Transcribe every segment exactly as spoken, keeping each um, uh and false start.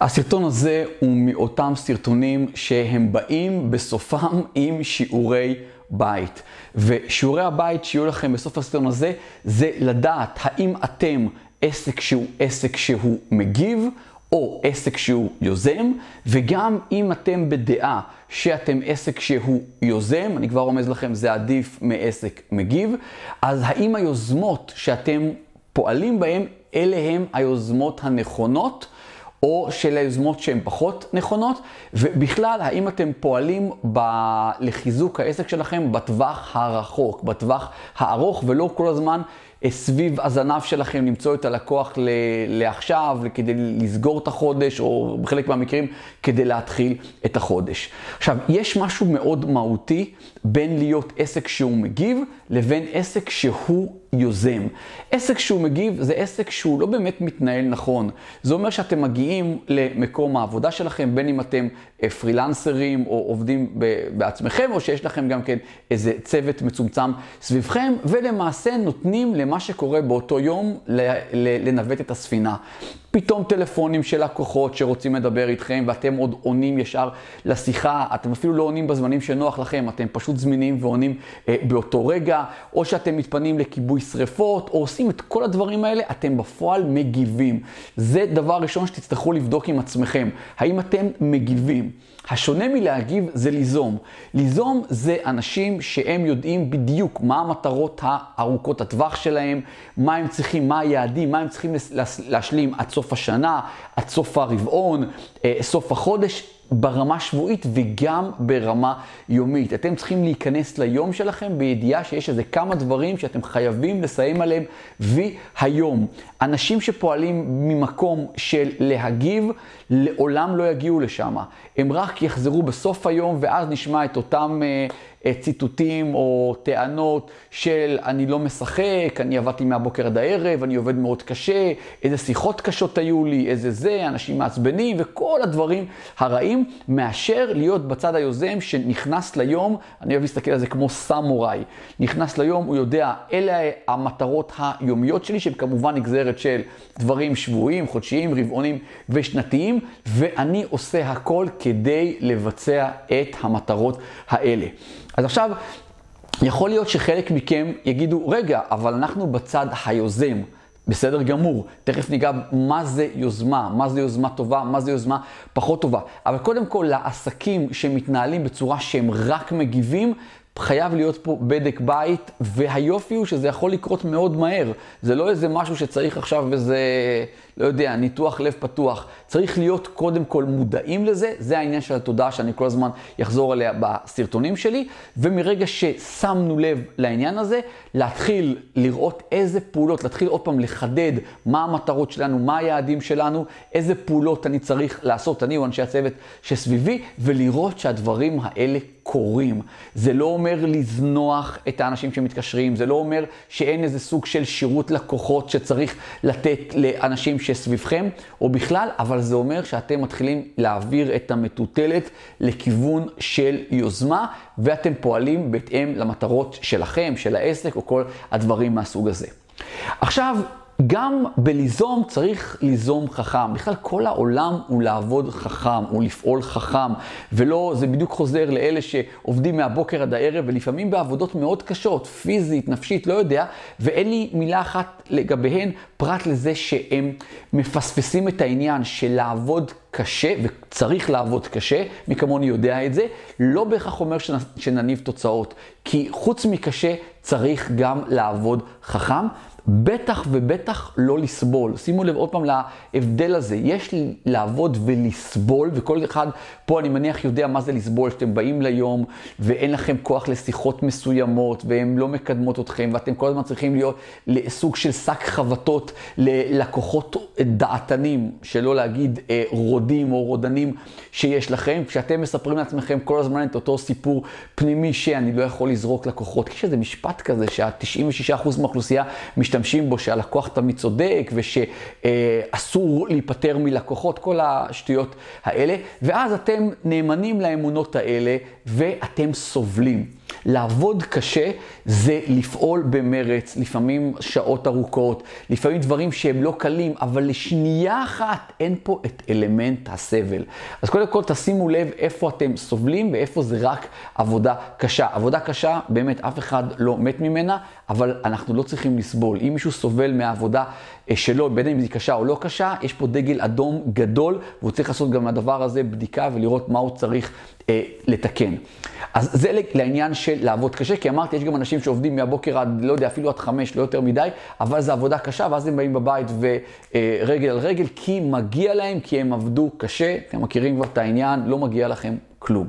הסרטון הזה הוא מאותם סרטונים שהם באים בסופם עם שיעורי בית. ושיעורי הבית שיהיו לכם בסוף הסרטון הזה זה לדעת האם אתם עסק שהוא עסק שהוא מגיב או עסק שהוא יוזם, וגם אם אתם בדעה שאתם עסק שהוא יוזם, אני כבר רומז לכם זה עדיף מעסק מגיב, אז האם היוזמות שאתם פועלים בהם אלה הם היוזמות הנכונות או של היוזמות שהן פחות נכונות, ובכלל האם אתם פועלים ב... לחיזוק העסק שלכם בטווח הרחוק, בטווח הארוך, ולא כל הזמן סביב הזנב שלכם למצוא את הלקוח ל... לעכשיו, כדי לסגור את החודש, או בחלק מהמקרים כדי להתחיל את החודש. עכשיו, יש משהו מאוד מהותי בין להיות עסק שהוא מגיב לבין עסק שהוא יוזם. עסק שהוא מגיב זה עסק שהוא לא באמת מתנהל נכון. זה אומר שאתם מגיעים למקום העבודה שלכם, בין אם אתם פרילנסרים או עובדים בעצמכם, או שיש לכם גם כן איזה צוות מצומצם סביבכם, ולמעשה נותנים למה שקורה באותו יום לנווט את הספינה. פתאום טלפונים של לקוחות שרוצים לדבר איתכם ואתם עוד עונים ישר לשיחה, אתם אפילו לא עונים בזמנים שנוח לכם, אתם פשוט זמינים ועונים אה, באותו רגע, או שאתם מתפנים לכיבוי שריפות, או עושים את כל הדברים האלה, אתם בפועל מגיבים. זה דבר ראשון שתצטרכו לבדוק עם עצמכם, האם אתם מגיבים. השונה מלהגיב זה ליזום. ליזום זה אנשים שהם יודעים בדיוק מה המטרות הארוכות הטווח שלהם, מה הם צריכים, מה היעדים, מה הם צריכים להשלים עד סוף השנה, עד סוף הרבעון, סוף החודש, ברמה שבועית וגם ברמה יומית. אתם צריכים להיכנס ליום שלכם בידיעה שיש איזה כמה דברים שאתם חייבים לסיים עליהם והיום. אנשים שפועלים ממקום של להגיב לעולם לא יגיעו לשם. הם רק יחזרו בסוף היום ואז נשמע את אותם ציטוטים או טענות של אני לא משחק, אני עבדתי מהבוקר עד הערב, אני עובד מאוד קשה, איזה שיחות קשות היו לי, איזה זה, אנשים מעצבנים וכל הדברים הרעים, מאשר להיות בצד היוזם שנכנס ליום, אני אוהב להסתכל על זה כמו סמוראי, נכנס ליום, הוא יודע, אלה המטרות היומיות שלי, שהן כמובן נגזרת של דברים שבועיים, חודשיים, רבעונים ושנתיים, ואני עושה הכל כדי לבצע את המטרות האלה. אז עכשיו, יכול להיות שחלק מכם יגידו, רגע, אבל אנחנו בצד היוזם. בסדר גמור, תכף ניגע מה זה יוזמה, מה זה יוזמה טובה, מה זה יוזמה פחות טובה. אבל קודם כל, לעסקים שמתנהלים בצורה שהם רק מגיבים, חייב להיות פה בדק בית, והיופי הוא שזה יכול לקרות מאוד מהר. זה לא איזה משהו שצריך עכשיו וזה, לא יודע, ניתוח לב פתוח. צריך להיות קודם כל מודעים לזה, זה העניין של התודעה שאני כל הזמן אחזור עליה בסרטונים שלי, ומרגע ששמנו לב לעניין הזה, להתחיל לראות איזה פעולות, להתחיל עוד פעם לחדד מה המטרות שלנו, מה היעדים שלנו, איזה פעולות אני צריך לעשות, אני או אנשי הצוות שסביבי, ולראות שהדברים האלה קורים. זה לא אומר לזנוח את האנשים שמתקשרים, זה לא אומר שאין איזה סוג של שירות לקוחות שצריך לתת לאנשים שסביבכם, או בכלל, אבל זה אומר שאתם מתחילים להעביר את המטוטלת לכיוון של יוזמה, ואתם פועלים בהתאם למטרות שלכם, של העסק, או כל הדברים מהסוג הזה. עכשיו, גם בליזום צריך ליזום חכם. בכלל כל העולם הוא לעבוד חכם, הוא לפעול חכם. ולא, זה בדיוק חוזר לאלה שעובדים מהבוקר עד הערב, ולפעמים בעבודות מאוד קשות, פיזית, נפשית, לא יודע, ואין לי מילה אחת לגביהן, פרט לזה שהם מפספסים את העניין של לעבוד קשה, וצריך לעבוד קשה, מי כמוני יודע את זה, לא בהכרח אומר שנניב תוצאות, כי חוץ מקשה צריך גם לעבוד חכם, בטח ובטח לא לסבול. שימו לב עוד פעם להבדל הזה. יש לעבוד ולסבול, וכל אחד פה אני מניח יודע מה זה לסבול, שאתם באים ליום ואין לכם כוח לשיחות מסוימות והן לא מקדמות אתכם ואתם כל הזמן צריכים להיות לסוג של שק חבטות ללקוחות דעתנים, שלא להגיד רודים או רודנים שיש לכם, כשאתם מספרים לעצמכם כל הזמן את אותו סיפור פנימי שאני לא יכול לזרוק לקוחות. כי שזה משפט כזה שה-תשעים ושישה אחוז מהאוכלוסייה משתמשים בו, שהלקוח תמיד צודק ושאסור להיפטר מלקוחות, כל השטויות האלה, ואז אתם נאמנים לאמונות האלה ואתם סובלים. לעבוד קשה זה לפעול במרץ, לפעמים שעות ארוכות, לפעמים דברים שהם לא קלים, אבל לשנייה אחת אין פה את אלמנט הסבל. אז קודם כל תשימו לב איפה אתם סובלים ואיפה זה רק עבודה קשה. עבודה קשה באמת אף אחד לא מת ממנה, אבל אנחנו לא צריכים לסבול. אם מישהו סובל מהעבודה שלו, בין אם זה קשה או לא קשה, יש פה דגל אדום גדול, והוא צריך לעשות גם הדבר הזה בדיקה ולראות מה הוא צריך אה, לתקן. אז זה לעניין של לעבוד קשה, כי אמרתי, יש גם אנשים שעובדים מהבוקר עד, לא יודע, אפילו עד חמש, לא יותר מדי, אבל זו עבודה קשה, ואז הם באים בבית ורגל על רגל, כי מגיע להם, כי הם עבדו קשה, אתם מכירים כבר את העניין, לא מגיע לכם כלום.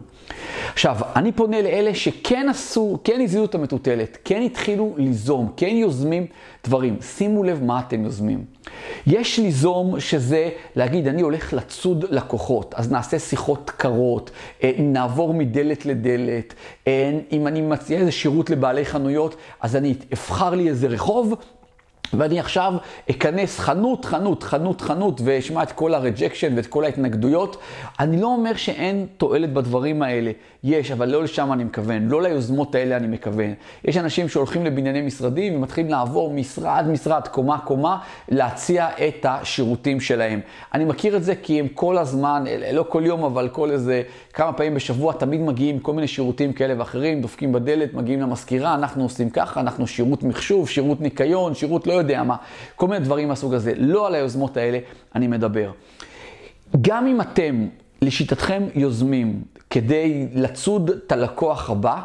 עכשיו, אני פונה לאלה שכן עשו, כן הזיזו את המטוטלת, כן התחילו ליזום, כן יוזמים דברים. שימו לב מה אתם יוזמים. יש ליזום שזה להגיד, אני הולך לצוד לקוחות, אז נעשה שיחות קרות, נעבור מדלת לדלת, אם אני מציע איזה שירות לבעלי חנויות, אז אני אבחר לי איזה רחוב, ואני עכשיו אכנס חנות, חנות, חנות, חנות, ואשמע את כל הרג'קשן ואת כל ההתנגדויות. אני לא אומר שאין תועלת בדברים האלה. יש, אבל לא לשם אני מכוון, לא ליוזמות האלה אני מכוון. יש אנשים שהולכים לבנייני משרדים ומתחילים לעבור משרד, משרד, קומה, קומה, להציע את השירותים שלהם. אני מכיר את זה כי הם כל הזמן, לא כל יום, אבל כל איזה כמה פעמים בשבוע, תמיד מגיעים כל מיני שירותים כאלה ואחרים, דופקים בדלת, מגיעים למזכירה, אנחנו עושים ככה, אנחנו שירות מחשוב, שירות ניקיון, שירות לא יודע מה, כל מיני דברים מהסוג הזה. לא על היוזמות האלה אני מדבר. גם אם אתם, לשיטתכם, יוזמים כדי לצוד את הלקוח הבא,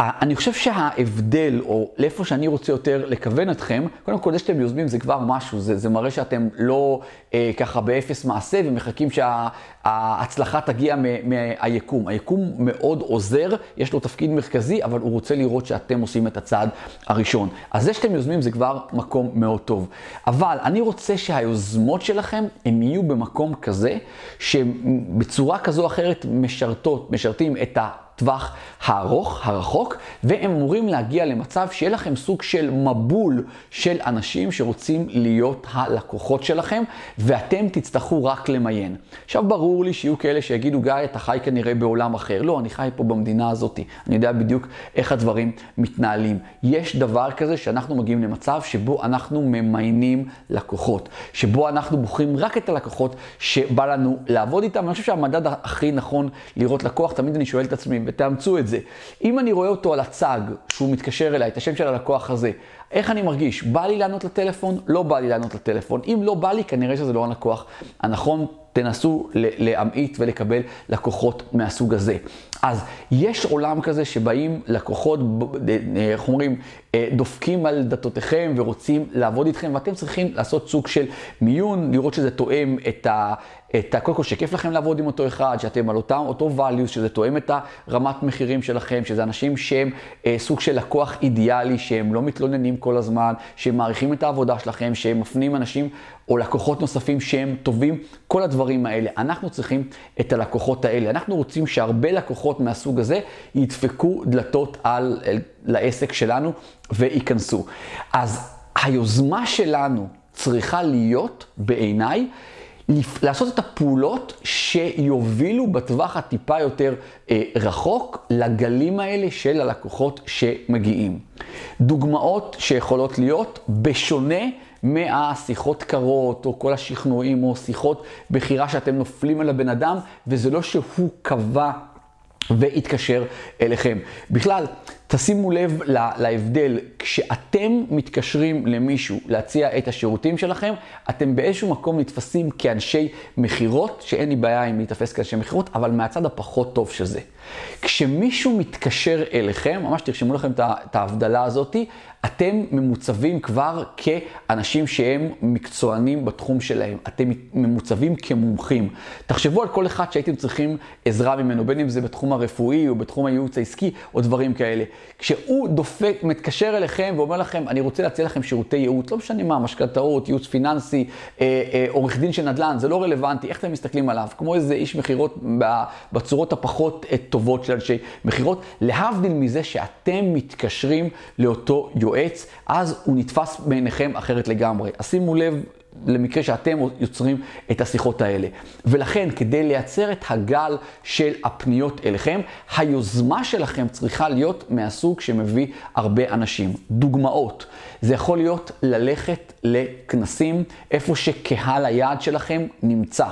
אני חושב שההבדל, או לאיפה שאני רוצה יותר לכוון אתכם, קודם כל, זה שאתם יוזמים זה כבר משהו, זה, זה מראה שאתם לא אה, ככה באפס מעשה ומחכים שההצלחה תגיע מהיקום. היקום מאוד עוזר, יש לו תפקיד מרכזי, אבל הוא רוצה לראות שאתם עושים את הצעד הראשון. אז זה שאתם יוזמים זה כבר מקום מאוד טוב. אבל אני רוצה שהיוזמות שלכם הם יהיו במקום כזה, שבצורה כזו או אחרת משרתות, משרתים את ה... טווח הארוך, הרחוק, והם אמורים להגיע למצב שיהיה לכם סוג של מבול של אנשים שרוצים להיות הלקוחות שלכם, ואתם תצטרכו רק למיין. עכשיו ברור לי שיהיו כאלה שיגידו, גיא, אתה חי כנראה בעולם אחר. לא, אני חי פה במדינה הזאת. אני יודע בדיוק איך הדברים מתנהלים. יש דבר כזה שאנחנו מגיעים למצב שבו אנחנו ממיינים לקוחות, שבו אנחנו בוחרים רק את הלקוחות שבא לנו לעבוד איתם. אני חושב שהמדד הכי נכון לראות לקוח, תמיד אני שואל את עצמי, ותאמצו את זה. אם אני רואה אותו על הצג שהוא מתקשר אליי, את השם של הלקוח הזה, איך אני מרגיש? בא לי לענות לטלפון? לא בא לי לענות לטלפון. אם לא בא לי, כנראה שזה לא הלקוח הנכון. תנסו להמעיט ולקבל לקוחות מהסוג הזה. אז יש עולם כזה שבאים לקוחות, איך אומרים, דופקים על דתותיכם ורוצים לעבוד איתכם, ואתם צריכים לעשות סוג של מיון, לראות שזה תואם את ה... את ה... קודם כל שכיף לכם לעבוד עם אותו אחד, שאתם על אותם, אותו values, שזה תואם את הרמת מחירים שלכם, שזה אנשים שהם סוג של לקוח אידיאלי, שהם לא מתלוננים כל הזמן, שהם מעריכים את העבודה שלכם, שהם מפנים אנשים או לקוחות נוספים שהם טובים, כל הדברים האלה. אנחנו צריכים את הלקוחות האלה. אנחנו רוצים שהרבה לקוחות מהסוג הזה ידפקו דלתות על, על, לעסק שלנו וייכנסו. אז היוזמה שלנו צריכה להיות, בעיניי, לעשות את הפעולות שיובילו בטווח הטיפה יותר אה, רחוק לגלים האלה של הלקוחות שמגיעים. דוגמאות שיכולות להיות בשונה מהשיחות קרות או כל השכנועים או שיחות בחירה שאתם נופלים על הבן אדם וזה לא שהוא קבע והתקשר אליכם. בכלל, תשימו לב להבדל, כשאתם מתקשרים למישהו להציע את השירותים שלכם, אתם באיזשהו מקום נתפסים כאנשי מחירות, שאין לי בעיה אם להתאפס כאנשי מחירות, אבל מהצד הפחות טוב שזה. כשמישהו מתקשר אליכם, ממש תרשמו לכם את ההבדלה הזאת, אתם ממוצבים כבר כאנשים שהם מקצוענים בתחום שלהם. אתם ממוצבים כמומחים. תחשבו על כל אחד שהייתם צריכים עזרה ממנו, בין אם זה בתחום הרפואי או בתחום הייעוץ העסקי או דברים כאלה. כשהוא דופק, מתקשר אליכם ואומר לכם, אני רוצה להציע לכם שירותי ייעוץ, לא משנה מה, משכנתאות, ייעוץ פיננסי, אה, אה, עורך דין של נדל"ן, זה לא רלוונטי, איך אתם מסתכלים עליו? כמו איזה איש מחירות בצורות הפחות טובות של אנשי מחירות, להבדיל מזה שאתם מתקשרים לאותו יועץ, אז הוא נתפס בעיניכם אחרת לגמרי. אז שימו לב למקרה שאתם יוצרים את השיחות האלה. ולכן, כדי לייצר את הגל של הפניות אליכם, היוזמה שלכם צריכה להיות מהסוג שמביא הרבה אנשים. דוגמאות, זה יכול להיות ללכת לכנסים, איפה שקהל היעד שלכם נמצא.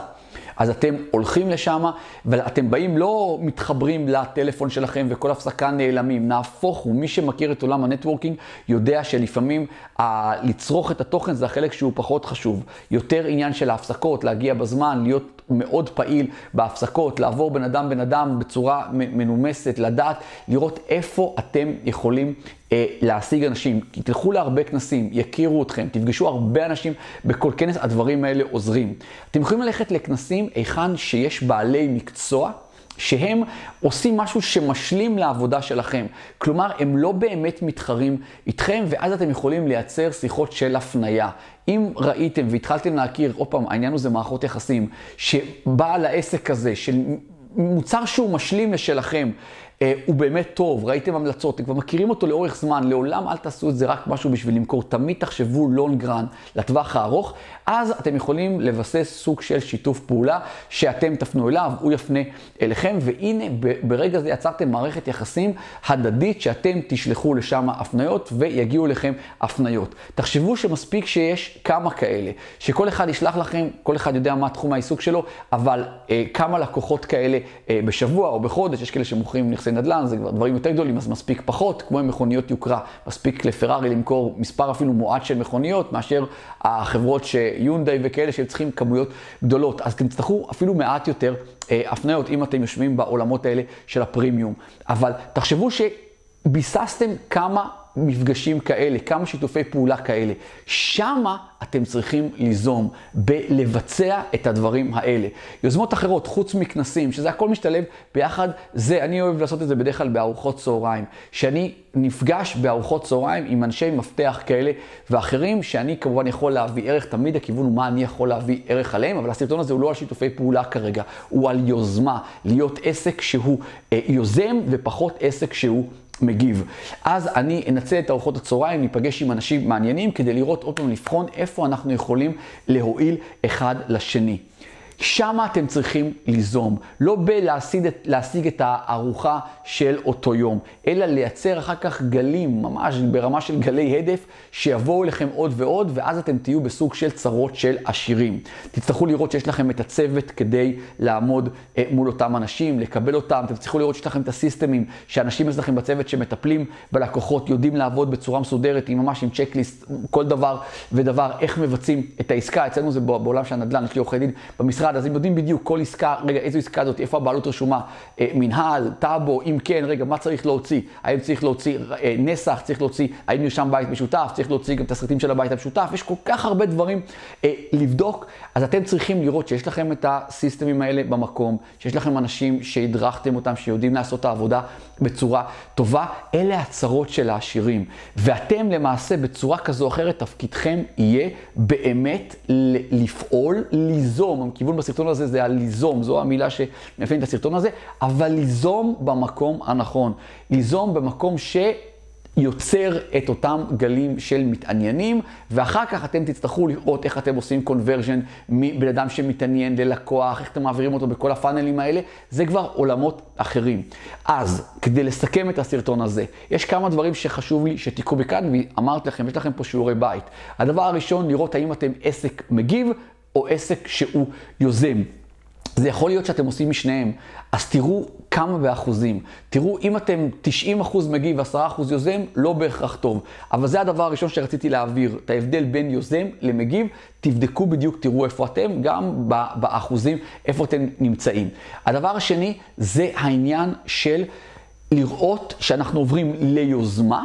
אז אתם הולכים לשם, ואתם באים, לא מתחברים לטלפון שלכם וכל הפסקה נעלמים. נהפוך הוא, מי שמכיר את עולם הנטוורקינג יודע שלפעמים ה- לצרוך את התוכן זה החלק שהוא פחות חשוב. יותר עניין של ההפסקות, להגיע בזמן, להיות מאוד פעיל בהפסקות, לעבור בן אדם בן אדם בצורה מנומסת, לדעת, לראות איפה אתם יכולים להשיג אנשים, תלכו להרבה כנסים, יכירו אתכם, תפגשו הרבה אנשים בכל כנס, הדברים האלה עוזרים. אתם יכולים ללכת לכנסים איכן שיש בעלי מקצוע, שהם עושים משהו שמשלים לעבודה שלכם. כלומר, הם לא באמת מתחרים איתכם, ואז אתם יכולים לייצר שיחות של הפנייה. אם ראיתם והתחלתם להכיר, עוד פעם, העניין הוא זה מערכות יחסים, שבעל העסק הזה, של מוצר שהוא משלים לשלכם, הוא באמת טוב, ראיתם המלצות, אתם כבר מכירים אותו לאורך זמן, לעולם אל תעשו את זה רק משהו בשביל למכור, תמיד תחשבו long run לטווח הארוך, אז אתם יכולים לבסס סוג של שיתוף פעולה שאתם תפנו אליו, הוא יפנה אליכם, והנה ברגע זה יצרתם מערכת יחסים הדדית שאתם תשלחו לשם הפניות ויגיעו לכם הפניות. תחשבו שמספיק שיש כמה כאלה, שכל אחד ישלח לכם, כל אחד יודע מה תחום העיסוק שלו, אבל אה, כמה לקוחות כאלה אה, בשבוע או בחודש, יש כאלה שמוכרים נכסי נדל"ן, זה כבר דברים יותר גדולים, אז מספיק פחות, כמו מכוניות יוקרה, מספיק לפרארי למכור מספר אפילו מועט של מכוניות, מאשר החברות שיונדאי וכאלה שהם צריכים כמויות גדולות, אז אתם תצטרכו אפילו מעט יותר אה, הפניות אם אתם יושבים בעולמות האלה של הפרימיום, אבל תחשבו שביססתם כמה מפגשים כאלה, כמה שיתופי פעולה כאלה, שמה אתם צריכים ליזום, בלבצע את הדברים האלה. יוזמות אחרות, חוץ מכנסים, שזה הכל משתלב ביחד, זה, אני אוהב לעשות את זה בדרך כלל בארוחות צהריים, שאני נפגש בארוחות צהריים עם אנשי מפתח כאלה ואחרים, שאני כמובן יכול להביא ערך, תמיד הכיוון הוא מה אני יכול להביא ערך עליהם, אבל הסרטון הזה הוא לא על שיתופי פעולה כרגע, הוא על יוזמה, להיות עסק שהוא יוזם ופחות עסק שהוא מגיב. אז אני אנצל את ארוחות הצהריים, ניפגש עם אנשים מעניינים כדי לראות אותם, לבחון איפה אנחנו יכולים להועיל אחד לשני. שמה אתם צריכים ליזום, לא בלהשיג את, להשיג את הארוחה של אותו יום, אלא לייצר אחר כך גלים, ממש ברמה של גלי הדף, שיבואו לכם עוד ועוד, ואז אתם תהיו בסוג של צרות של עשירים. תצטרכו לראות שיש לכם את הצוות כדי לעמוד אה, מול אותם אנשים, לקבל אותם, אתם תצטרכו לראות שיש לכם את הסיסטמים, שאנשים אצלכם בצוות שמטפלים בלקוחות, יודעים לעבוד בצורה מסודרת, עם ממש עם צ'קליסט, כל דבר ודבר, איך מבצעים את העסקה, אצלנו זה בעולם של הנדל"ן, יש לי עורכי דין במשרד, אז הם יודעים בדיוק כל עסקה, רגע, איזו עסקה זאת, איפה הבעלות רשומה, מנהל, טאבו, אם כן, רגע, מה צריך להוציא? האם צריך להוציא נסח, צריך להוציא, האם נרשם בית משותף, צריך להוציא גם תסריטים של הבית המשותף, יש כל כך הרבה דברים לבדוק, אז אתם צריכים לראות שיש לכם את הסיסטמים האלה במקום, שיש לכם אנשים שהדרכתם אותם, שיודעים לעשות את העבודה בצורה טובה, אלה הצרות של העשירים, ואתם למעשה בצורה כזו או אחרת, תפקידכם יהיה באמת לפעול, ליזום, כיוון בסרטון הזה זה הליזום, זו המילה שמאפיינת את הסרטון הזה, אבל ליזום במקום הנכון, ליזום במקום ש... יוצר את אותם גלים של מתעניינים, ואחר כך אתם תצטרכו לראות איך אתם עושים קונברז'ן מבן אדם שמתעניין ללקוח, איך אתם מעבירים אותו בכל הפאנלים האלה, זה כבר עולמות אחרים. אז, כדי לסכם את הסרטון הזה, יש כמה דברים שחשוב לי שתיקחו מכאן, ואמרתי לכם, יש לכם פה שיעורי בית. הדבר הראשון, לראות האם אתם עסק מגיב, או עסק שהוא יוזם. זה יכול להיות שאתם עושים משניהם, אז תראו כמה באחוזים. תראו אם אתם תשעים אחוז מגיב ו-עשרה אחוז יוזם, לא בהכרח טוב. אבל זה הדבר הראשון שרציתי להעביר, את ההבדל בין יוזם למגיב, תבדקו בדיוק, תראו איפה אתם, גם באחוזים, איפה אתם נמצאים. הדבר השני זה העניין של לראות שאנחנו עוברים ליוזמה,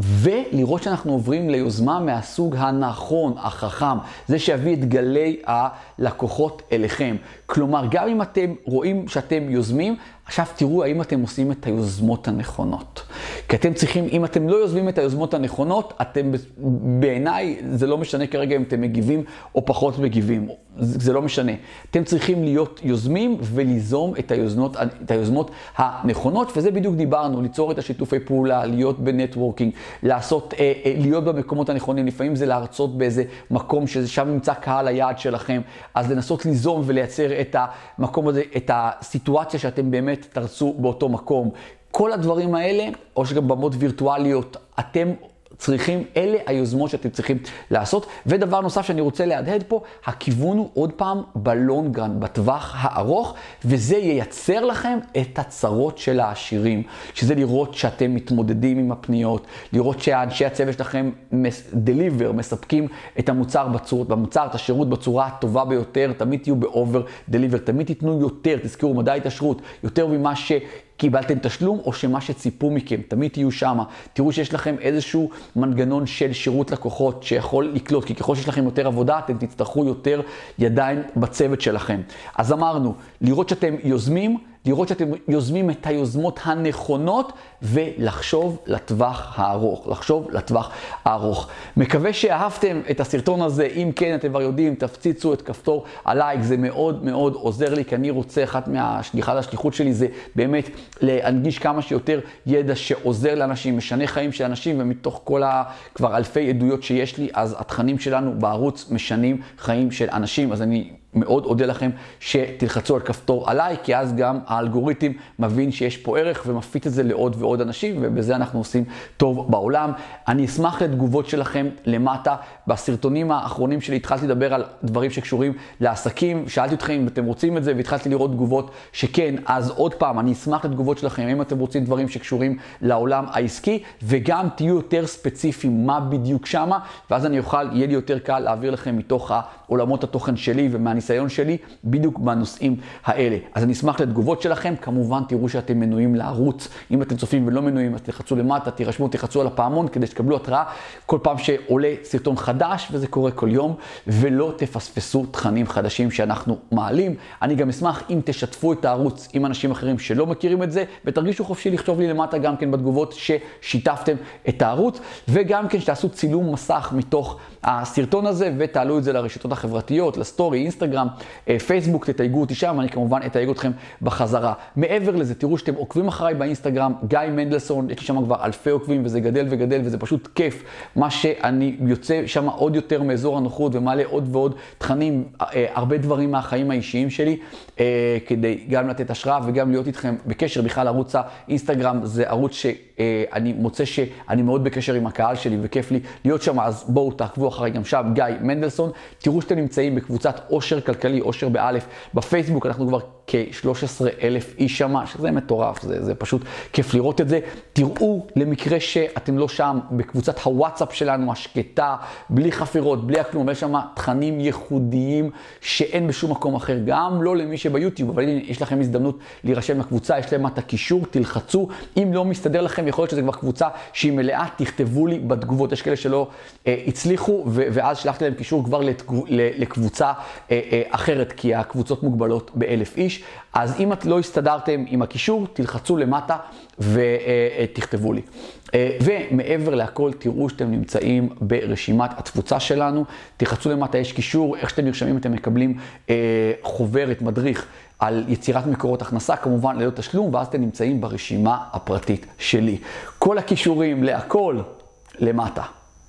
ולראות שאנחנו עוברים ליוזמה מהסוג הנכון, החכם, זה שיביא את גלי הלקוחות אליכם. כלומר, גם אם אתם רואים שאתם יוזמים, עכשיו תראו האם אתם עושים את היוזמות הנכונות. כי אתם צריכים, אם אתם לא יוזמים את היוזמות הנכונות, אתם בעיניי, זה לא משנה כרגע אם אתם מגיבים או פחות מגיבים, זה לא משנה. אתם צריכים להיות יוזמים וליזום את היוזמות, את היוזמות הנכונות, וזה בדיוק דיברנו, ליצור את השיתופי פעולה, להיות בנטוורקינג, לעשות, אה, אה, להיות במקומות הנכונים, לפעמים זה להרצות באיזה מקום ששם נמצא קהל היעד שלכם, אז לנסות ליזום ולייצר את המקום הזה, את הסיטואציה שאתם באמת תרצו באותו מקום. כל הדברים האלה, או שגם במות וירטואליות, אתם צריכים, אלה היוזמות שאתם צריכים לעשות. ודבר נוסף שאני רוצה להדהד פה, הכיוון הוא עוד פעם בלונגרן, בטווח הארוך, וזה ייצר לכם את הצרות של העשירים, שזה לראות שאתם מתמודדים עם הפניות, לראות שהאנשי הצוות שלכם דליבר, מספקים את המוצר, בצורות, במוצר, את השירות בצורה הטובה ביותר, תמיד תהיו באובר דליבר, תמיד תיתנו יותר, תזכרו מדע התעשרות, יותר ממה ש... קיבלתם תשלום או שמה שציפו מכם, תמיד תהיו שמה. תראו שיש לכם איזשהו מנגנון של שירות לקוחות שיכול לקלוט, כי ככל שיש לכם יותר עבודה, אתם תצטרכו יותר ידיים בצוות שלכם. אז אמרנו, לראות שאתם יוזמים, לראות שאתם יוזמים את היוזמות הנכונות ולחשוב לטווח הארוך, לחשוב לטווח הארוך. מקווה שאהבתם את הסרטון הזה, אם כן אתם כבר יודעים, תפציצו את כפתור הלייק, זה מאוד מאוד עוזר לי, כי אני רוצה, אחת מהשליחת השליחות שלי זה באמת להנגיש כמה שיותר ידע שעוזר לאנשים, משנה חיים של אנשים, ומתוך כל ה... כבר אלפי עדויות שיש לי, אז התכנים שלנו בערוץ משנים חיים של אנשים, אז אני... מאוד אודה לכם שתלחצו על כפתור עליי, כי אז גם האלגוריתם מבין שיש פה ערך ומפיץ את זה לעוד ועוד אנשים, ובזה אנחנו עושים טוב בעולם. אני אשמח לתגובות שלכם למטה. בסרטונים האחרונים שלי התחלתי לדבר על דברים שקשורים לעסקים, שאלתי אתכם אם אתם רוצים את זה, והתחלתי לראות תגובות שכן, אז עוד פעם, אני אשמח לתגובות שלכם, אם אתם רוצים דברים שקשורים לעולם העסקי, וגם תהיו יותר ספציפיים, מה בדיוק שמה, ואז אני אוכל, יהיה לי יותר קל להעביר לכם מתוך העולמות התוכן שלי ומהניסיון שלי בדיוק בנושאים האלה. אז אני אשמח לתגובות שלכם. כמובן תראו שאתם מנויים לערוץ. אם אתם צופים ולא מנויים, אז תלחצו למטה, תירשמו, תלחצו על הפעמון כדי שתקבלו התראה כל פעם שעולה סרטון חדש, וזה קורה כל יום, ולא תפספסו תכנים חדשים שאנחנו מעלים. אני גם אשמח אם תשתפו את הערוץ עם אנשים אחרים שלא מכירים את זה, ותרגישו חופשי לכתוב לי למטה גם כן בתגובות ששיתפתם את הערוץ, וגם כן שתעשו צילום מסך מתוך הסרטון הזה ותעלו את זה לרשתות החברתיות, לסטורי, אינסטגרם, פייסבוק, תתייגו אותי שם, אני כמובן אתייג אתכם בחזרה. מעבר לזה, תראו שאתם עוקבים אחריי באינסטגרם, גיא מנדלסון, יש לי שם כבר אלפי עוקבים וזה גדל וגדל וזה פשוט כיף. מה שאני יוצא שם עוד יותר מאזור הנוחות ומעלה עוד ועוד תכנים, הרבה דברים מהחיים האישיים שלי, כדי גם לתת השראה וגם להיות איתכם בקשר. בכלל ערוץ האינסטגרם זה ערוץ שאני מוצא שאני מאוד בקשר עם הקהל שלי וכיף לי להיות שם, אז בואו תעקבו אחריי גם שם, גיא מנדלסון. תראו שאתם נמצאים בקבוצת אושר כלכלי, אושר באלף, בפייסבוק, אנחנו כבר כ-שלושה עשר אלף איש שמה, שזה מטורף, זה, זה פשוט כיף לראות את זה. תראו למקרה שאתם לא שם, בקבוצת הוואטסאפ שלנו, השקטה, בלי חפירות, בלי הכלום, יש שמה תכנים ייחודיים שאין בשום מקום אחר, גם לא למי שביוטיוב, אבל יש לכם הזדמנות להירשם לקבוצה, יש להם את הקישור, תלחצו. אם לא מסתדר לכם, יכול להיות שזה כבר קבוצה שהיא מלאה, תכתבו לי בתגובות, יש כאלה שלא אה, הצליחו, ואז שלחתי להם קישור כבר לתגו, לקבוצה אה, אה, אחרת, כי הקבוצות מוגבלות באלף איש. אז אם את לא הסתדרתם עם הקישור, תלחצו למטה ותכתבו לי. ומעבר להכל, תראו שאתם נמצאים ברשימת התפוצה שלנו, תלחצו למטה, יש קישור, איך שאתם נרשמים אתם מקבלים חוברת, מדריך על יצירת מקורות הכנסה, כמובן ללא תשלום, ואז אתם נמצאים ברשימה הפרטית שלי. כל הקישורים להכל למטה.